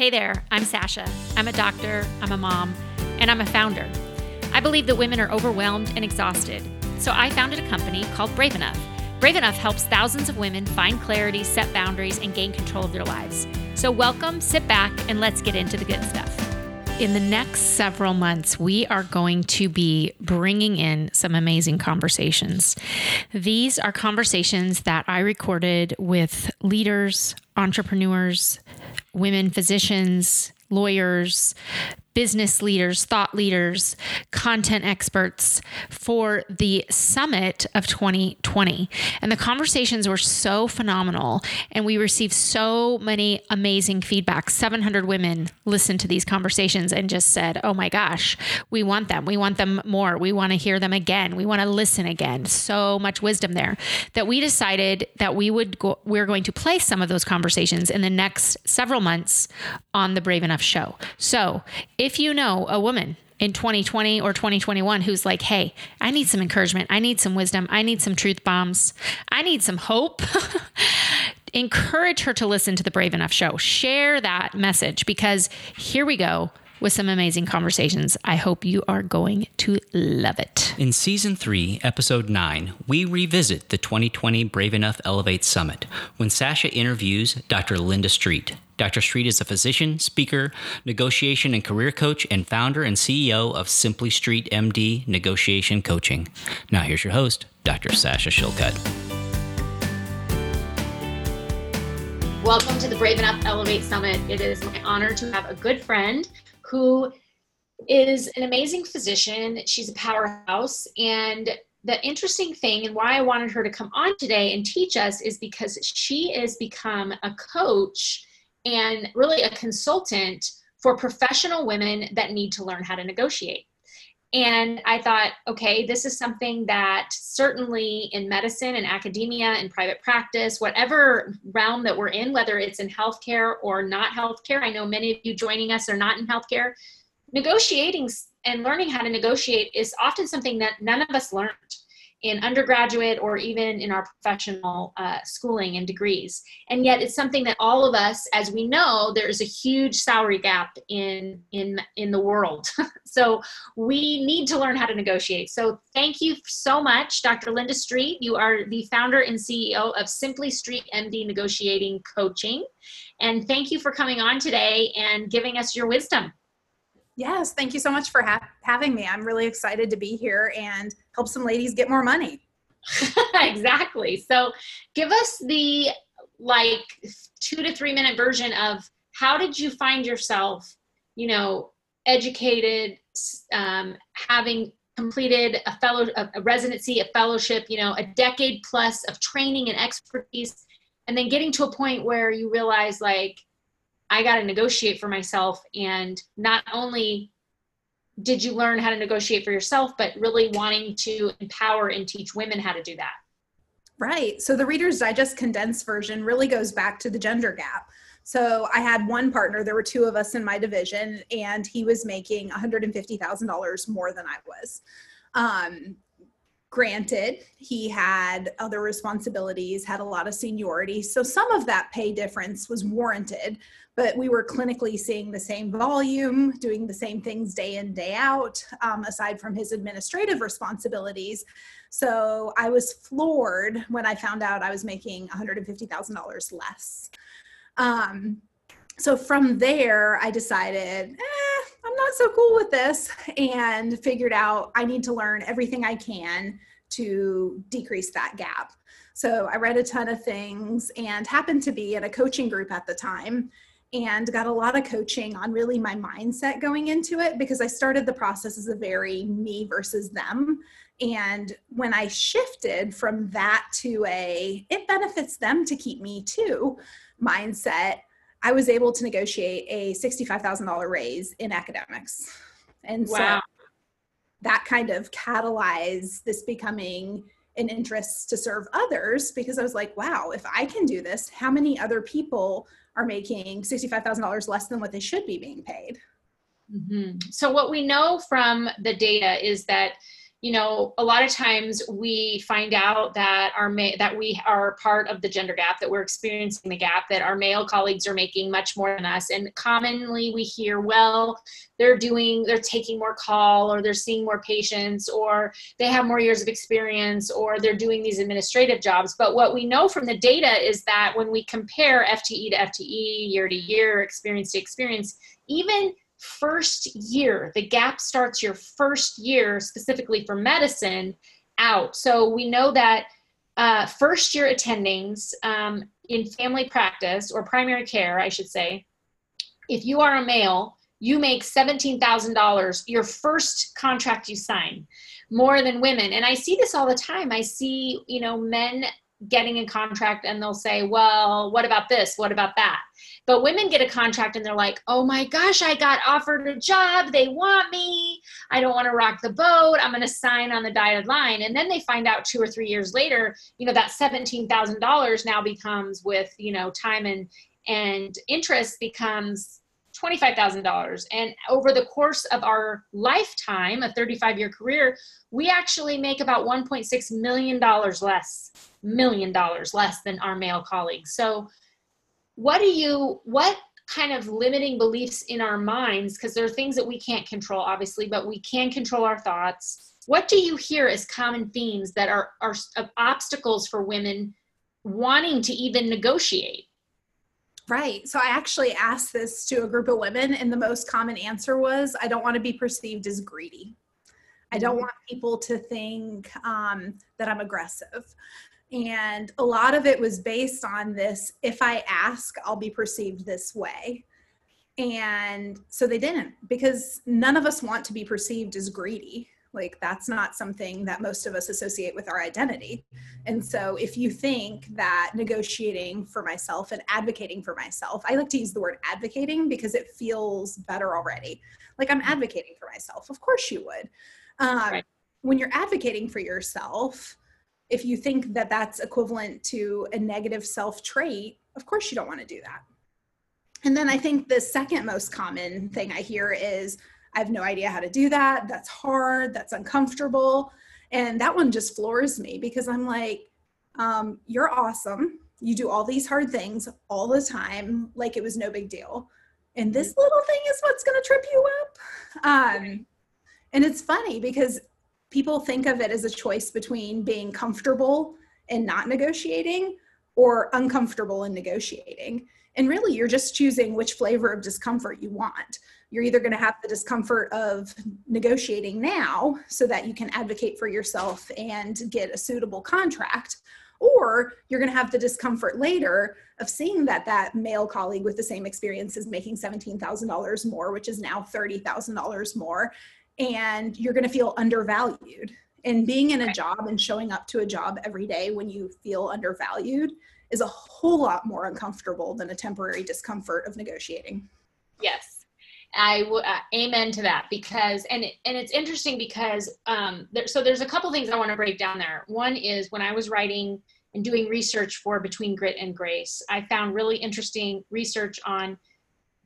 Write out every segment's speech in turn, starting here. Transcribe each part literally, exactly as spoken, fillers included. Hey there, I'm Sasha. I'm a doctor, I'm a mom, and I'm a founder. I believe that women are overwhelmed and exhausted, so I founded a company called Brave Enough. Brave Enough helps thousands of women find clarity, set boundaries, and gain control of their lives. So welcome, sit back, and let's get into the good stuff. In the next several months, we are going to be bringing in some amazing conversations. These are conversations that I recorded with leaders, entrepreneurs, women physicians, lawyers, business leaders, thought leaders, content experts for the summit of twenty twenty. And the conversations were so phenomenal and we received so many amazing feedback. seven hundred women listened to these conversations and just said, oh my gosh, we want them. We want them more. We want to hear them again. We want to listen again. So much wisdom there that we decided that we would go, we're going to play some of those conversations in the next several months on the Brave Enough show. So if you know a woman in twenty twenty or twenty twenty-one who's like, hey, I need some encouragement. I need some wisdom. I need some truth bombs. I need some hope. Encourage her to listen to the Brave Enough show. Share that message because here we go with some amazing conversations. I hope you are going to love it. In season three, episode nine, we revisit the twenty twenty Brave Enough Elevate Summit when Sasha interviews Doctor Linda Street. Doctor Street is a physician, speaker, negotiation and career coach, and founder and C E O of Simply Street M D Negotiation Coaching. Now here's your host, Doctor Sasha Shillcutt. Welcome to the Brave Enough Elevate Summit. It is my honor to have a good friend who is an amazing physician. She's a powerhouse. And the interesting thing and why I wanted her to come on today and teach us is because she has become a coach and really a consultant for professional women that need to learn how to negotiate. And I thought, okay, this is something that certainly in medicine and academia and private practice, whatever realm that we're in, whether it's in healthcare or not healthcare, I know many of you joining us are not in healthcare, negotiating and learning how to negotiate is often something that none of us learned in undergraduate or even in our professional uh, schooling and degrees. And yet it's something that all of us, as we know, there is a huge salary gap in in, in the world. So we need to learn how to negotiate. So thank you so much, Doctor Linda Street. You are the founder and C E O of Simply Street M D Negotiating Coaching. And thank you for coming on today and giving us your wisdom. Yes, thank you so much for ha- having me. I'm really excited to be here and help some ladies get more money. Exactly. So give us the like two to three minute version of how did you find yourself, you know, educated, um, having completed a fellow, a residency, a fellowship, you know, a decade plus of training and expertise, and then getting to a point where you realize like, I got to negotiate for myself. And not only did you learn how to negotiate for yourself, but really wanting to empower and teach women how to do that. Right. So the Reader's Digest condensed version really goes back to the gender gap. So I had one partner, there were two of us in my division, and he was making one hundred fifty thousand dollars more than I was. Um, Granted, he had other responsibilities, had a lot of seniority. So some of that pay difference was warranted, but we were clinically seeing the same volume, doing the same things day in, day out, um, aside from his administrative responsibilities. So I was floored when I found out I was making one hundred fifty thousand dollars less. Um, so from there, I decided, eh, I'm not so cool with this, and figured out I need to learn everything I can to decrease that gap. So I read a ton of things and happened to be in a coaching group at the time and got a lot of coaching on really my mindset going into it because I started the process as a very me versus them. And when I shifted from that to a, it benefits them to keep me too mindset, I was able to negotiate a sixty-five thousand dollars raise in academics. And wow. So that kind of catalyzed this becoming an interest to serve others because I was like, wow, if I can do this, how many other people are making sixty-five thousand dollars less than what they should be being paid? Mm-hmm. So what we know from the data is that you know, a lot of times we find out that our ma- that we are part of the gender gap, that we're experiencing the gap, that our male colleagues are making much more than us. And commonly we hear, well, they're doing, they're taking more call, or they're seeing more patients, or they have more years of experience, or they're doing these administrative jobs. But what we know from the data is that when we compare F T E to F T E, year to year, experience to experience, even first year, the gap starts your first year, specifically for medicine, out. So we know that uh, first year attendings um, in family practice, or primary care, I should say, if you are a male, you make seventeen thousand dollars your first contract you sign, more than women. And I see this all the time. I see, you know, men getting a contract and they'll say, well, what about this? What about that? But women get a contract and they're like, oh my gosh, I got offered a job. They want me. I don't want to rock the boat. I'm going to sign on the dotted line. And then they find out two or three years later, you know, that seventeen thousand dollars now becomes, with, you know, time and, and interest, becomes twenty-five thousand dollars. And over the course of our lifetime, a thirty-five year career, we actually make about one point six million dollars less, million dollars less than our male colleagues. So what do you, what kind of limiting beliefs in our minds, because there are things that we can't control, obviously, but we can control our thoughts. What do you hear as common themes that are, are obstacles for women wanting to even negotiate? Right. So I actually asked this to a group of women, and the most common answer was, I don't want to be perceived as greedy. I don't want people to think um, that I'm aggressive. And a lot of it was based on this, if I ask, I'll be perceived this way. And so they didn't, because none of us want to be perceived as greedy. Like, that's not something that most of us associate with our identity. And so if you think that negotiating for myself and advocating for myself, I like to use the word advocating because it feels better already. Like, I'm advocating for myself. Of course you would. Um, right. When you're advocating for yourself, if you think that that's equivalent to a negative self trait, of course you don't want to do that. And then I think the second most common thing I hear is, I have no idea how to do that. That's hard. That's uncomfortable. And that one just floors me, because I'm like, um, you're awesome. You do all these hard things all the time, like it was no big deal. And this little thing is what's going to trip you up. Um, and it's funny because people think of it as a choice between being comfortable and not negotiating, or uncomfortable and negotiating. And really, you're just choosing which flavor of discomfort you want. You're either going to have the discomfort of negotiating now so that you can advocate for yourself and get a suitable contract, or you're going to have the discomfort later of seeing that that male colleague with the same experience is making seventeen thousand dollars more, which is now thirty thousand dollars more, and you're going to feel undervalued. And being in a job and showing up to a job every day when you feel undervalued is a whole lot more uncomfortable than a temporary discomfort of negotiating. Yes. I w- uh, amen to that, because, and it, and it's interesting because, um, there, so there's a couple things I want to break down there. One is, when I was writing and doing research for Between Grit and Grace, I found really interesting research on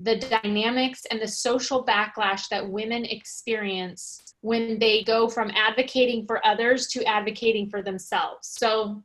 the dynamics and the social backlash that women experience when they go from advocating for others to advocating for themselves. So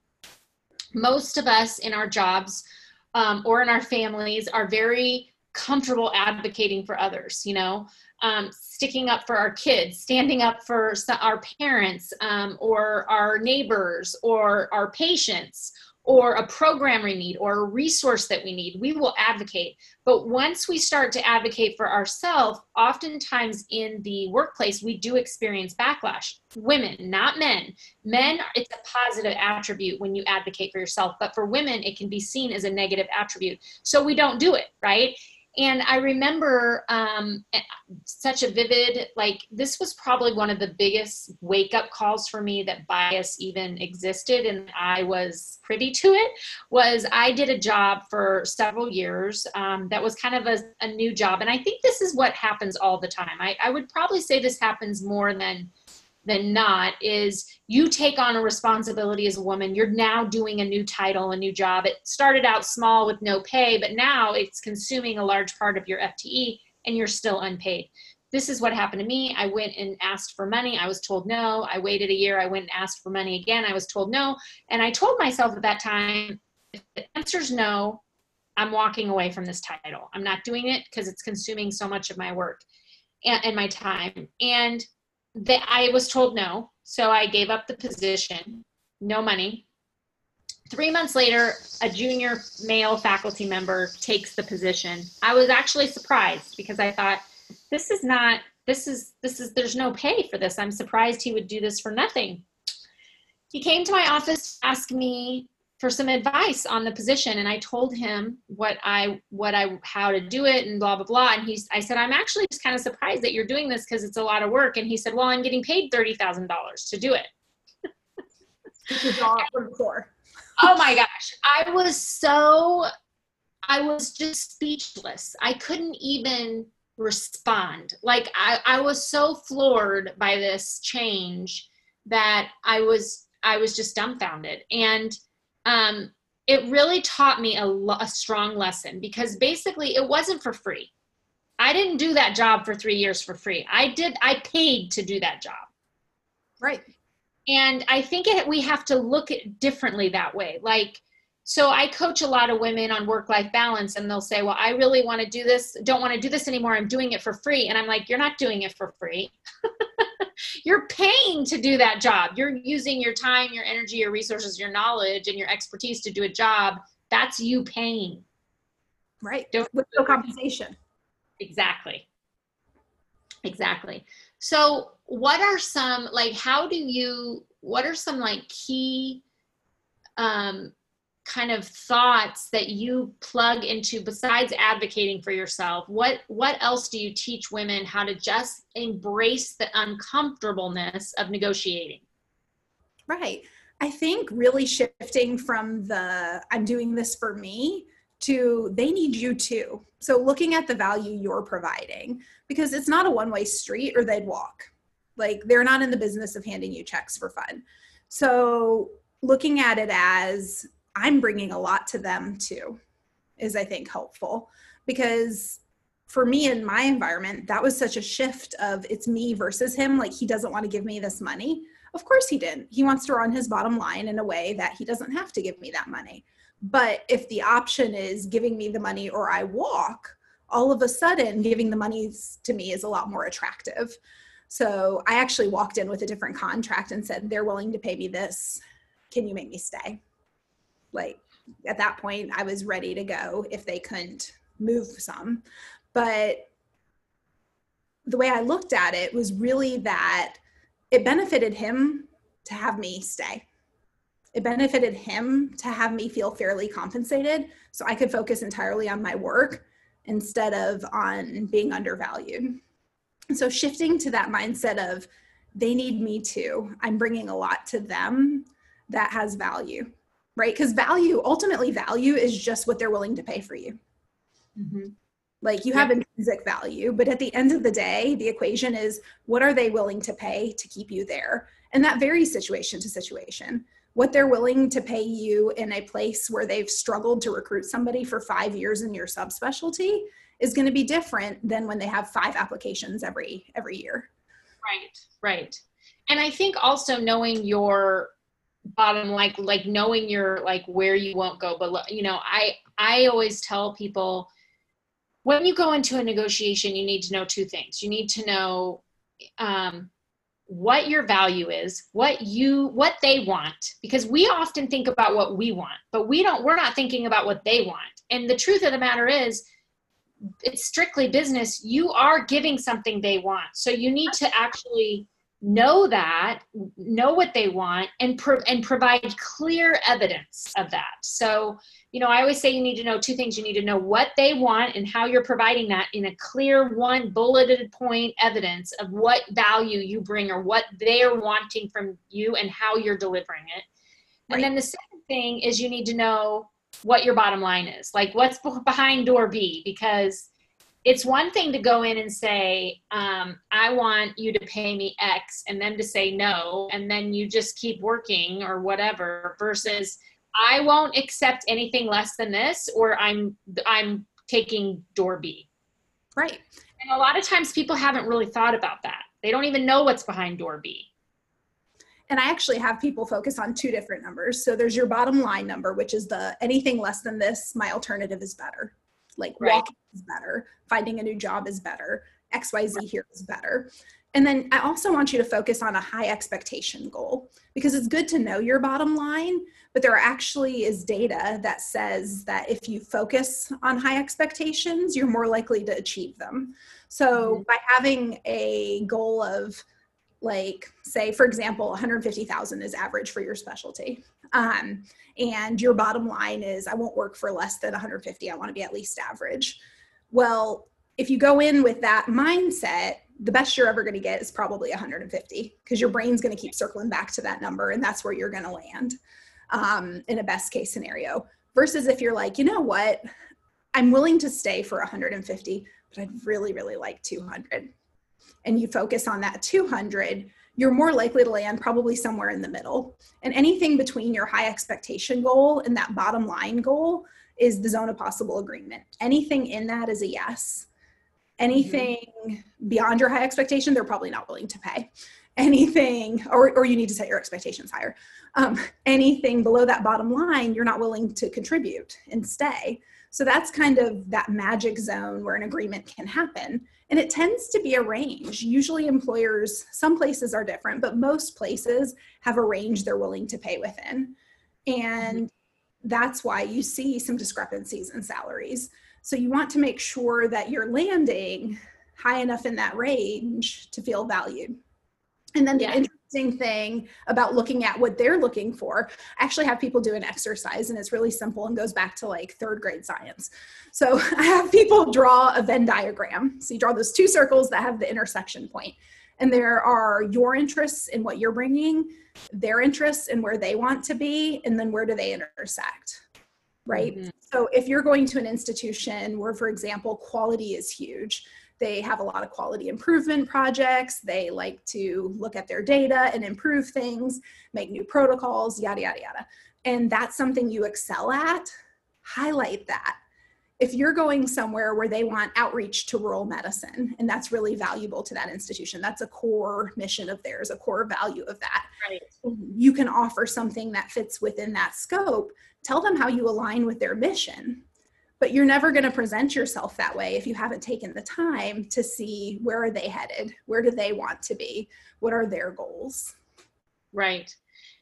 most of us in our jobs, um, or in our families, are very comfortable advocating for others, you know, um, sticking up for our kids, standing up for our parents, um, or our neighbors, or our patients, or a program we need, or a resource that we need. We will advocate. But once we start to advocate for ourselves, oftentimes in the workplace, we do experience backlash. Women, not men. Men, it's a positive attribute when you advocate for yourself. But for women, it can be seen as a negative attribute. So we don't do it, right? And I remember um, such a vivid, like, this was probably one of the biggest wake-up calls for me that bias even existed, and I was privy to it, was I did a job for several years um, that was kind of a, a new job. And I think this is what happens all the time. I, I would probably say this happens more than than not, is you take on a responsibility as a woman. You're now doing a new title, a new job. It started out small with no pay, but now it's consuming a large part of your F T E and you're still unpaid. this is what happened to me. I went and asked for money. I was told no. I waited a year. I went and asked for money again. I was told no. And I told myself at that time, if the answer's no, I'm walking away from this title. I'm not doing it because it's consuming so much of my work and, and my time. And the, I was told no. So I gave up the position, no money. Three months later, a junior male faculty member takes the position. I was actually surprised because I thought, this is not, this is, this is, there's no pay for this. I'm surprised he would do this for nothing. He came to my office to ask me for some advice on the position. And I told him what I, what I, how to do it and blah, blah, blah. And he's, I said, I'm actually just kind of surprised that you're doing this because it's a lot of work. And he said, well, I'm getting paid thirty thousand dollars to do it. This is all for. Oh my gosh. I was so, I was just speechless. I couldn't even respond. Like I, I was so floored by this change that I was, I was just dumbfounded. And, um, it really taught me a, a strong lesson because basically it wasn't for free. I didn't do that job for three years for free. I did, I paid to do that job. Right. And I think it, we have to look at differently that way. Like, so I coach a lot of women on work-life balance and they'll say, well, I really want to do this. Don't want to do this anymore. I'm doing it for free. And I'm like, you're not doing it for free. You're paying to do that job. You're using your time, your energy, your resources, your knowledge, and your expertise to do a job. That's you paying. Right. Don't, with no compensation. Exactly. Exactly. So what are some, like, how do you, what are some like key um, kind of thoughts that you plug into besides advocating for yourself? What, what else do you teach women how to just embrace the uncomfortableness of negotiating? Right. I think really shifting from the, I'm doing this for me to they need you too. So looking at the value you're providing, because it's not a one-way street or they'd walk. Like they're not in the business of handing you checks for fun. So looking at it as I'm bringing a lot to them too is I think helpful, because for me in my environment, that was such a shift of it's me versus him. Like he doesn't want to give me this money. Of course he didn't. He wants to run his bottom line in a way that he doesn't have to give me that money. But if the option is giving me the money or I walk, all of a sudden giving the money to me is a lot more attractive. So I actually walked in with a different contract and said, they're willing to pay me this. Can you make me stay? Like at that point I was ready to go if they couldn't move some. But the way I looked at it was really that it benefited him to have me stay. It benefited him to have me feel fairly compensated so I could focus entirely on my work instead of on being undervalued. So shifting to that mindset of they need me too. I'm bringing a lot to them that has value, right? Because value, ultimately value is just what they're willing to pay for you. Mm-hmm. Like you have intrinsic value, but at the end of the day, the equation is what are they willing to pay to keep you there? And that varies situation to situation. What they're willing to pay you in a place where they've struggled to recruit somebody for five years in your subspecialty is going to be different than when they have five applications every, every year. Right. Right. And I think also knowing your bottom, like, like knowing your, like where you won't go, but you know, I, I always tell people when you go into a negotiation, you need to know two things. You need to know, um, what your value is, what you, what they want, because we often think about what we want, but we don't, we're not thinking about what they want. And the truth of the matter is it's strictly business. You are giving something they want. So you need to actually know that, know what they want and, pro- and provide clear evidence of that. So, you know, I always say you need to know two things. You need to know what they want and how you're providing that in a clear one bulleted point evidence of what value you bring or what they're wanting from you and how you're delivering it. Right. And then the second thing is you need to know what your bottom line is, like what's behind door B, because it's one thing to go in and say, um, I want you to pay me X, and then to say no, and then you just keep working or whatever, versus I won't accept anything less than this, or I'm, I'm taking door B. Right. And a lot of times people haven't really thought about that. They don't even know what's behind door B. And I actually have people focus on two different numbers. So there's your bottom line number, which is the anything less than this, my alternative is better. Like right. walking is better, finding a new job is better, X Y Z here is better. And then I also want you to focus on a high expectation goal, because it's good to know your bottom line, but there actually is data that says that if you focus on high expectations, you're more likely to achieve them. So mm-hmm. by having a goal of, like, say, for example, one hundred fifty thousand is average for your specialty. Um, and your bottom line is, I won't work for less than one hundred fifty. I want to be at least average. Well, if you go in with that mindset, the best you're ever going to get is probably one hundred fifty, because your brain's going to keep circling back to that number. And that's where you're going to land um, in a best case scenario, versus if you're like, you know what, I'm willing to stay for one hundred fifty, but I'd really, really like two hundred. And you focus on that two hundred, you're more likely to land probably somewhere in the middle. And anything between your high expectation goal and that bottom line goal is the zone of possible agreement. Anything in that is a yes. Anything mm-hmm. beyond your high expectation, they're probably not willing to pay. Anything, or, or you need to set your expectations higher. Um, anything below that bottom line, you're not willing to contribute and stay. So that's kind of that magic zone where an agreement can happen. And it tends to be a range. Usually employers, some places are different, but most places have a range they're willing to pay within. And that's why you see some discrepancies in salaries. So you want to make sure that you're landing high enough in that range to feel valued. And then the yeah. interesting thing about looking at what they're looking for, I actually have people do an exercise, and it's really simple and goes back to like third grade science. So I have people draw a Venn diagram. So you draw those two circles that have the intersection point, and there are your interests in what you're bringing, their interests in where they want to be, and then where do they intersect, right? Mm-hmm. So if you're going to an institution where, for example, quality is huge, they have a lot of quality improvement projects. They like to look at their data and improve things, make new protocols, yada, yada, yada. And that's something you excel at, highlight that. If you're going somewhere where they want outreach to rural medicine, and that's really valuable to that institution, that's a core mission of theirs, a core value of that. Right. You can offer something that fits within that scope. Tell them how you align with their mission. But you're never going to present yourself that way if you haven't taken the time to see where are they headed? Where do they want to be? What are their goals? Right.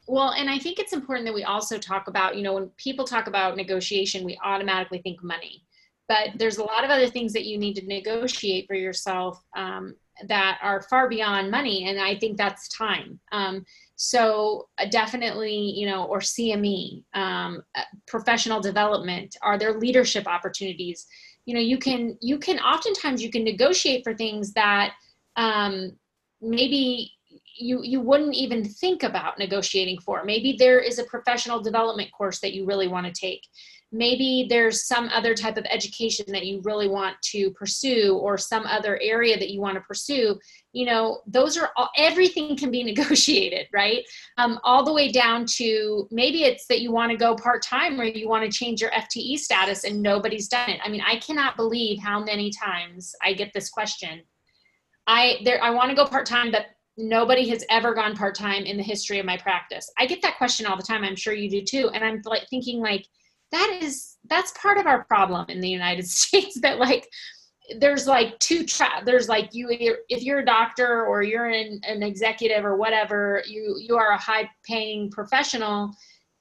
Well, and I think it's important that we also talk about, you know, when people talk about negotiation, we automatically think money. But there's a lot of other things that you need to negotiate for yourself um, that are far beyond money. And I think that's time. Um, So uh, definitely, you know, or C M E, um, uh, professional development, are there leadership opportunities? You know, you can, you can oftentimes you can negotiate for things that um, maybe you, you wouldn't even think about negotiating for. Maybe there is a professional development course that you really want to take. Maybe there's some other type of education that you really want to pursue, or some other area that you want to pursue. You know, those are all, everything can be negotiated, right? Um, all the way down to maybe it's that you want to go part-time, or you want to change your F T E status, and nobody's done it. I mean, I cannot believe how many times I get this question. I, there, I want to go part-time, but nobody has ever gone part-time in the history of my practice. I get that question all the time. I'm sure you do too. And I'm like thinking like, that is, that's part of our problem in the United States, that like, there's like two, tra- there's like you, if you're a doctor or you're an, an executive or whatever, you, you are a high paying professional,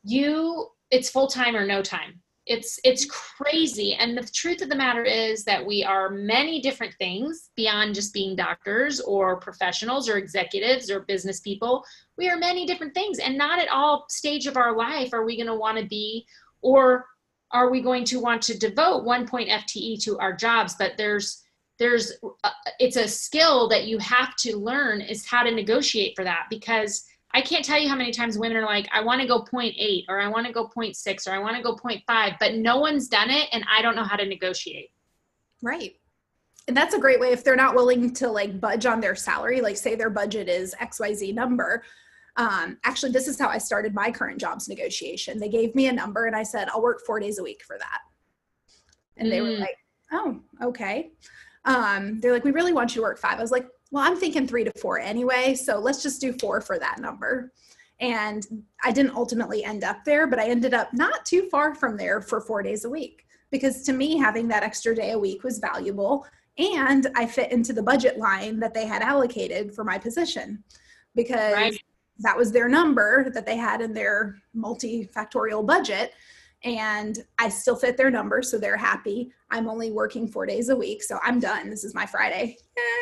you, it's full time or no time. It's, it's crazy. And the truth of the matter is that we are many different things beyond just being doctors or professionals or executives or business people. We are many different things, and not at all stage of our life are we going to want to be, or are we going to want to devote one point F T E to our jobs? But there's, there's, uh, it's a skill that you have to learn, is how to negotiate for that. Because I can't tell you how many times women are like, I want to go point eight, or I want to go point six, or I want to go point five, but no one's done it, and I don't know how to negotiate. Right. And that's a great way, if they're not willing to like budge on their salary, like say their budget is X Y Z number. Um, actually, this is how I started my current jobs negotiation. They gave me a number and I said, I'll work four days a week for that. And mm. they were like, oh, okay. Um, they're like, we really want you to work five. I was like, well, I'm thinking three to four anyway, so let's just do four for that number. And I didn't ultimately end up there, but I ended up not too far from there for four days a week, because to me, having that extra day a week was valuable. And I fit into the budget line that they had allocated for my position, because right. that was their number that they had in their multifactorial budget. And I still fit their number, so they're happy. I'm only working four days a week, so I'm done. This is my Friday.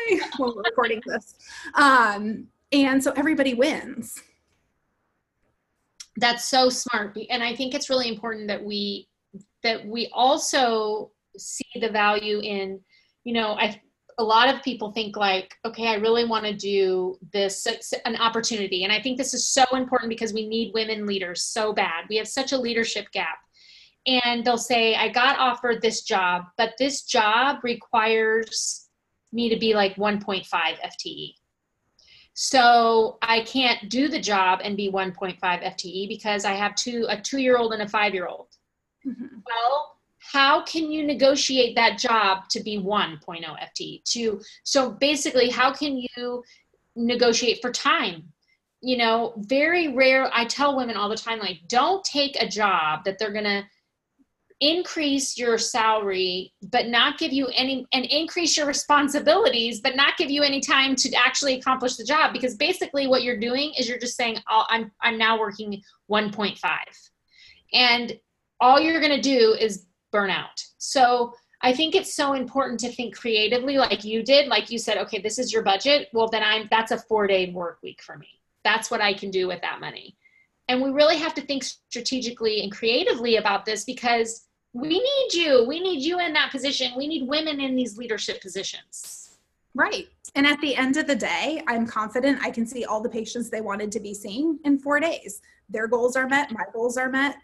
Yay, we're recording this. Um, and so everybody wins. That's so smart. And I think it's really important that we, that we also see the value in, you know, I, a lot of people think like, okay, I really want to do this, it's an opportunity. And I think this is so important because we need women leaders so bad. We have such a leadership gap. And they'll say, I got offered this job, but this job requires me to be like one point five F T E. So I can't do the job and be one point five F T E because I have two, a two-year-old and a five-year-old. Mm-hmm. Well, how can you negotiate that job to be one point oh F T E? To, so basically, how can you negotiate for time? You know, very rare. I tell women all the time, like, don't take a job that they're going to increase your salary, but not give you any, and increase your responsibilities, but not give you any time to actually accomplish the job. Because basically what you're doing is you're just saying, oh, I'm, I'm now working one point five. And all you're going to do is burn out. So I think it's so important to think creatively, like you did, like you said, okay, this is your budget. Well, then I'm, that's a four day work week for me. That's what I can do with that money. And we really have to think strategically and creatively about this, because we need you. We need you in that position. We need women in these leadership positions. Right. And at the end of the day, I'm confident I can see all the patients they wanted to be seeing in four days. Their goals are met. My goals are met.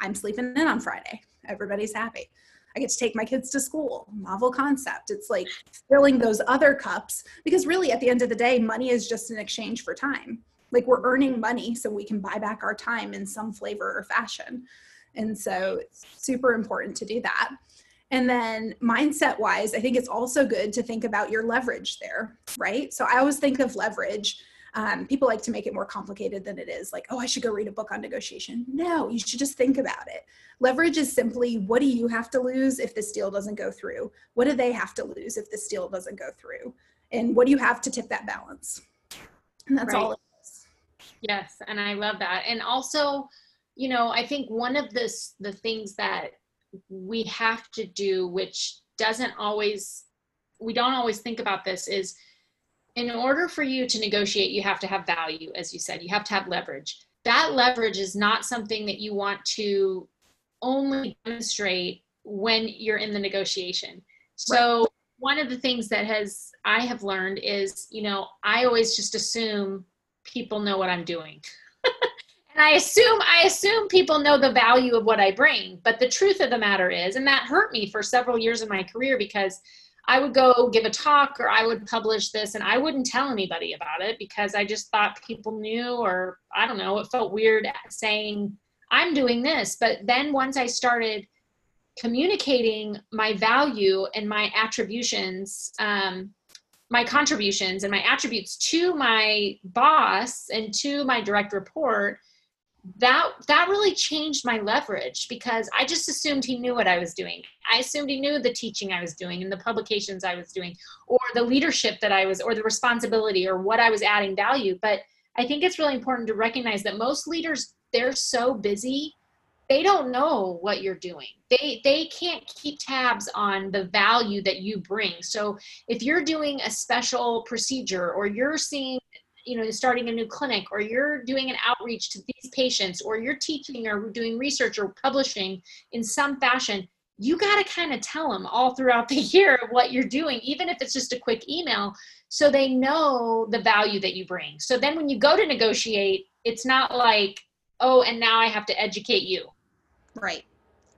I'm sleeping in on Friday. Everybody's happy. I get to take my kids to school. Novel concept. It's like filling those other cups, because really at the end of the day, money is just an exchange for time. Like, we're earning money so we can buy back our time in some flavor or fashion. And so it's super important to do that. And then mindset wise, I think it's also good to think about your leverage there, right? So I always think of leverage. Um, people like to make it more complicated than it is. Like, oh, I should go read a book on negotiation. No, you should just think about it. Leverage is simply, what do you have to lose if this deal doesn't go through? What do they have to lose if this deal doesn't go through? And what do you have to tip that balance? And that's right. all. Yes. And I love that. And also, you know, I think one of this, the things that we have to do, which doesn't always, we don't always think about this, is in order for you to negotiate, you have to have value. As you said, you have to have leverage. That leverage is not something that you want to only demonstrate when you're in the negotiation. So right. one of the things that has, I have learned is, you know, I always just assume people know what I'm doing. And I assume, I assume people know the value of what I bring, but the truth of the matter is, and that hurt me for several years of my career, because I would go give a talk or I would publish this and I wouldn't tell anybody about it because I just thought people knew, or I don't know, it felt weird saying I'm doing this. But then once I started communicating my value and my attributions, um, my contributions and my attributes to my boss and to my direct report, that, that really changed my leverage, because I just assumed he knew what I was doing. I assumed he knew the teaching I was doing and the publications I was doing, or the leadership that I was, or the responsibility, or what I was adding value. But I think it's really important to recognize that most leaders, they're so busy, they don't know what you're doing. They they can't keep tabs on the value that you bring. So if you're doing a special procedure, or you're seeing, you know, starting a new clinic, or you're doing an outreach to these patients, or you're teaching or doing research or publishing in some fashion, you got to kind of tell them all throughout the year what you're doing, even if it's just a quick email, so they know the value that you bring. So then when you go to negotiate, it's not like, oh, and now I have to educate you. Right.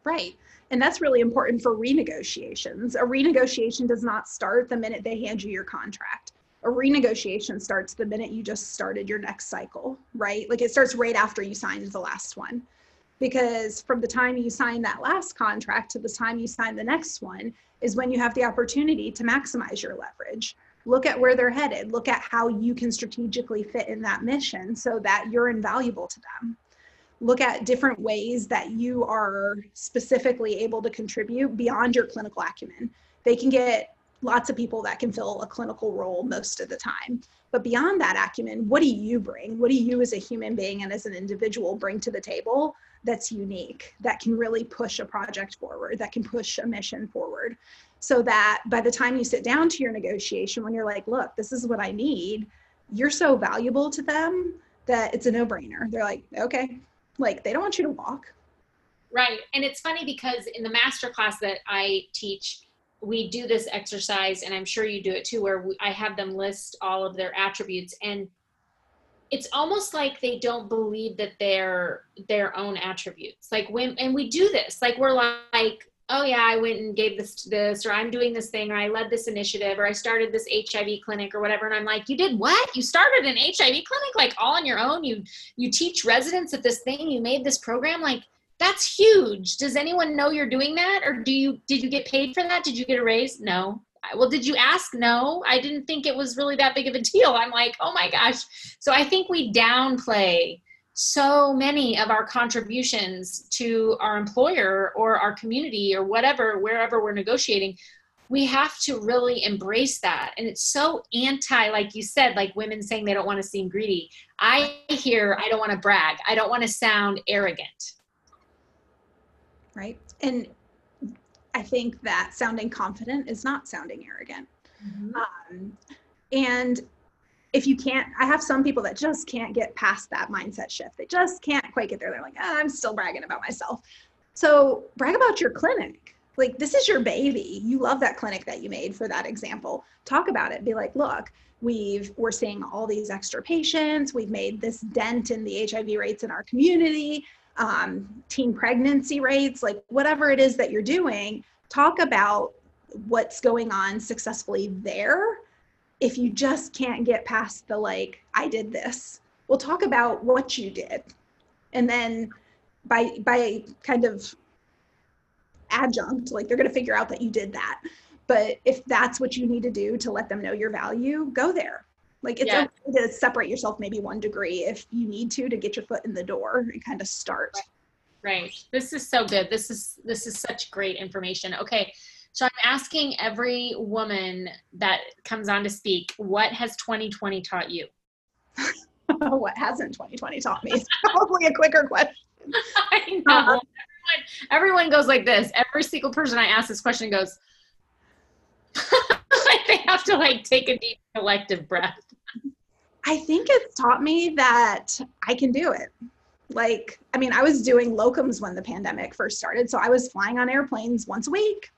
Right. And that's really important for renegotiations. A renegotiation does not start the minute they hand you your contract. A renegotiation starts the minute you just started your next cycle, right? Like, it starts right after you signed the last one. because from the time you sign that last contract to the time you sign the next one is when you have the opportunity to maximize your leverage. Look at where they're headed. Look at how you can strategically fit in that mission so that you're invaluable to them. Look at different ways that you are specifically able to contribute beyond your clinical acumen. They can get lots of people that can fill a clinical role most of the time. But beyond that acumen, what do you bring? What do you as a human being and as an individual bring to the table that's unique, that can really push a project forward, that can push a mission forward? So that by the time you sit down to your negotiation, when you're like, look, this is what I need, you're so valuable to them that it's a no-brainer. They're like, okay, like they don't want you to walk. Right. And it's funny because in the masterclass that I teach, we do this exercise, and I'm sure you do it too, where we, I have them list all of their attributes, and it's almost like they don't believe that they're their own attributes. Like when, and we do this, like we're like, oh yeah, I went and gave this to this, or I'm doing this thing, or I led this initiative, or I started this H I V clinic or whatever. And I'm like, you did what? You started an H I V clinic, like all on your own. You, you teach residents at this thing, you made this program, like, that's huge. Does anyone know you're doing that? Or do you, did you get paid for that? Did you get a raise? No. Well, did you ask? No, I didn't think it was really that big of a deal. I'm like, oh my gosh. So I think we downplay so many of our contributions to our employer or our community or whatever, wherever we're negotiating. We have to really embrace that. And it's so anti, like you said, like women saying they don't want to seem greedy. I hear, I don't want to brag. I don't want to sound arrogant. Right. And I think that sounding confident is not sounding arrogant. Mm-hmm. Um, and if you can't, I have some people that just can't get past that mindset shift. They just can't quite get there. They're like, oh, I'm still bragging about myself. So brag about your clinic. Like, this is your baby. You love that clinic that you made for that example. Talk about it. Be like, look, we've, we're seeing all these extra patients. We've made this dent in the H I V rates in our community. Um, teen pregnancy rates, like whatever it is that you're doing, talk about what's going on successfully there. If you just can't get past the, like, I did this, we'll talk about what you did. And then by, by kind of adjunct, like they're going to figure out that you did that. But if that's what you need to do to let them know your value, go there. Like, it's yeah. okay to separate yourself maybe one degree if you need to, to get your foot in the door and kind of start. Right. right. This is so good. This is, this is such great information. Okay. So I'm asking every woman that comes on to speak, what has twenty twenty taught you? What hasn't twenty twenty taught me? It's probably a quicker question. I know. Um, everyone, everyone goes like this. Every single person I ask this question goes, they have to like take a deep collective breath. I think it's taught me that I can do it. Like, I mean, I was doing locums when the pandemic first started. So I was flying on airplanes once a week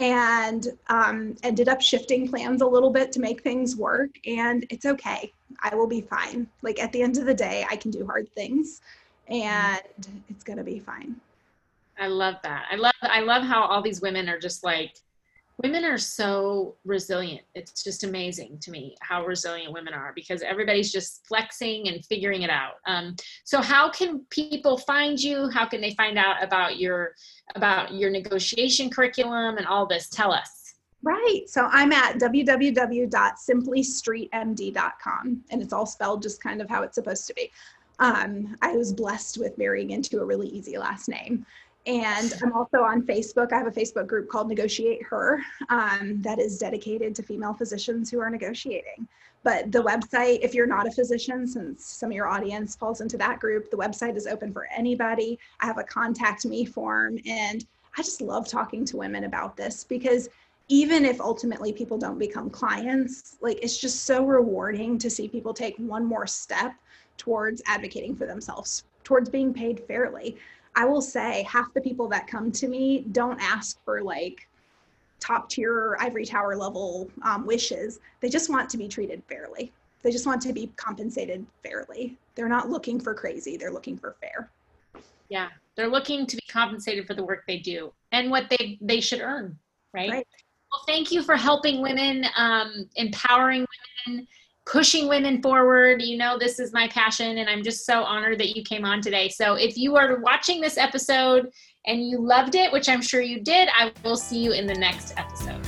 and um, ended up shifting plans a little bit to make things work. And it's okay. I will be fine. Like, at the end of the day, I can do hard things and it's going to be fine. I love that. I love, I love how all these women are just like, women are so resilient. It's just amazing to me how resilient women are, because everybody's just flexing and figuring it out. Um, so how can people find you? How can they find out about your, about your negotiation curriculum and all this? Tell us. Right. So I'm at w w w dot simply street m d dot com, and it's all spelled just kind of how it's supposed to be. Um, I was blessed with marrying into a really easy last name. And I'm also on Facebook. I have a Facebook group called Negotiate Her um, that is dedicated to female physicians who are negotiating. But the website, if you're not a physician, since some of your audience falls into that group, the website is open for anybody. I have a contact me form. And I just love talking to women about this, because even if ultimately people don't become clients, like, it's just so rewarding to see people take one more step towards advocating for themselves, towards being paid fairly. I will say half the people that come to me don't ask for like top tier ivory tower level um, wishes. They just want to be treated fairly. They just want to be compensated fairly. They're not looking for crazy. They're looking for fair. Yeah. They're looking to be compensated for the work they do and what they, they should earn. Right? Right. Well, thank you for helping women, um, empowering women. pushing women forward. You know, this is my passion, and I'm just so honored that you came on today. So if you are watching this episode and you loved it, which I'm sure you did, I will see you in the next episode.